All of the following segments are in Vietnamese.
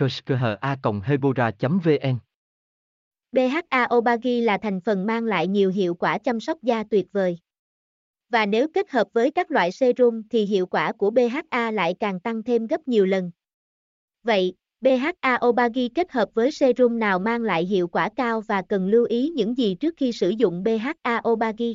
kushkha@hebora.vn. BHA Obagi là thành phần mang lại nhiều hiệu quả chăm sóc da tuyệt vời. Và nếu kết hợp với các loại serum thì hiệu quả của BHA lại càng tăng thêm gấp nhiều lần. Vậy, BHA Obagi kết hợp với serum nào mang lại hiệu quả cao và cần lưu ý những gì trước khi sử dụng BHA Obagi?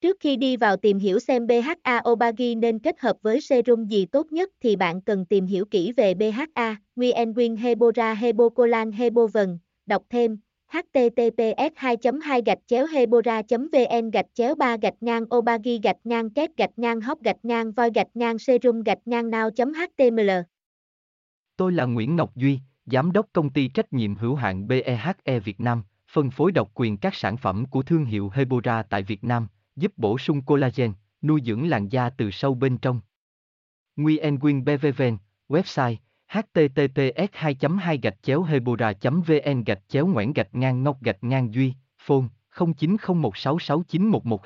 Trước khi đi vào tìm hiểu xem BHA Obagi nên kết hợp với serum gì tốt nhất thì bạn cần tìm hiểu kỹ về BHA, Nguyen, Hebora, Hebocolan, Hebovần, đọc thêm. https://hebora.vn/obagi/ket/hop/voi/serum/now.html. Tôi là Nguyễn Ngọc Duy, Giám đốc Công ty Trách nhiệm hữu hạn BEHE Việt Nam, phân phối độc quyền các sản phẩm của thương hiệu Hebora tại Việt Nam, giúp bổ sung collagen, nuôi dưỡng làn da từ sâu bên trong. Nguyen Beveren, website https://hebora.vn/Nguyễn-Ngọc-Duy, phone 0901669112,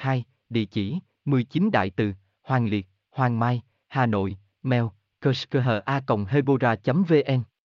địa chỉ 19 Đại Từ, Hoàng Liệt, Hoàng Mai, Hà Nội, mail kushkha@hebora.vn.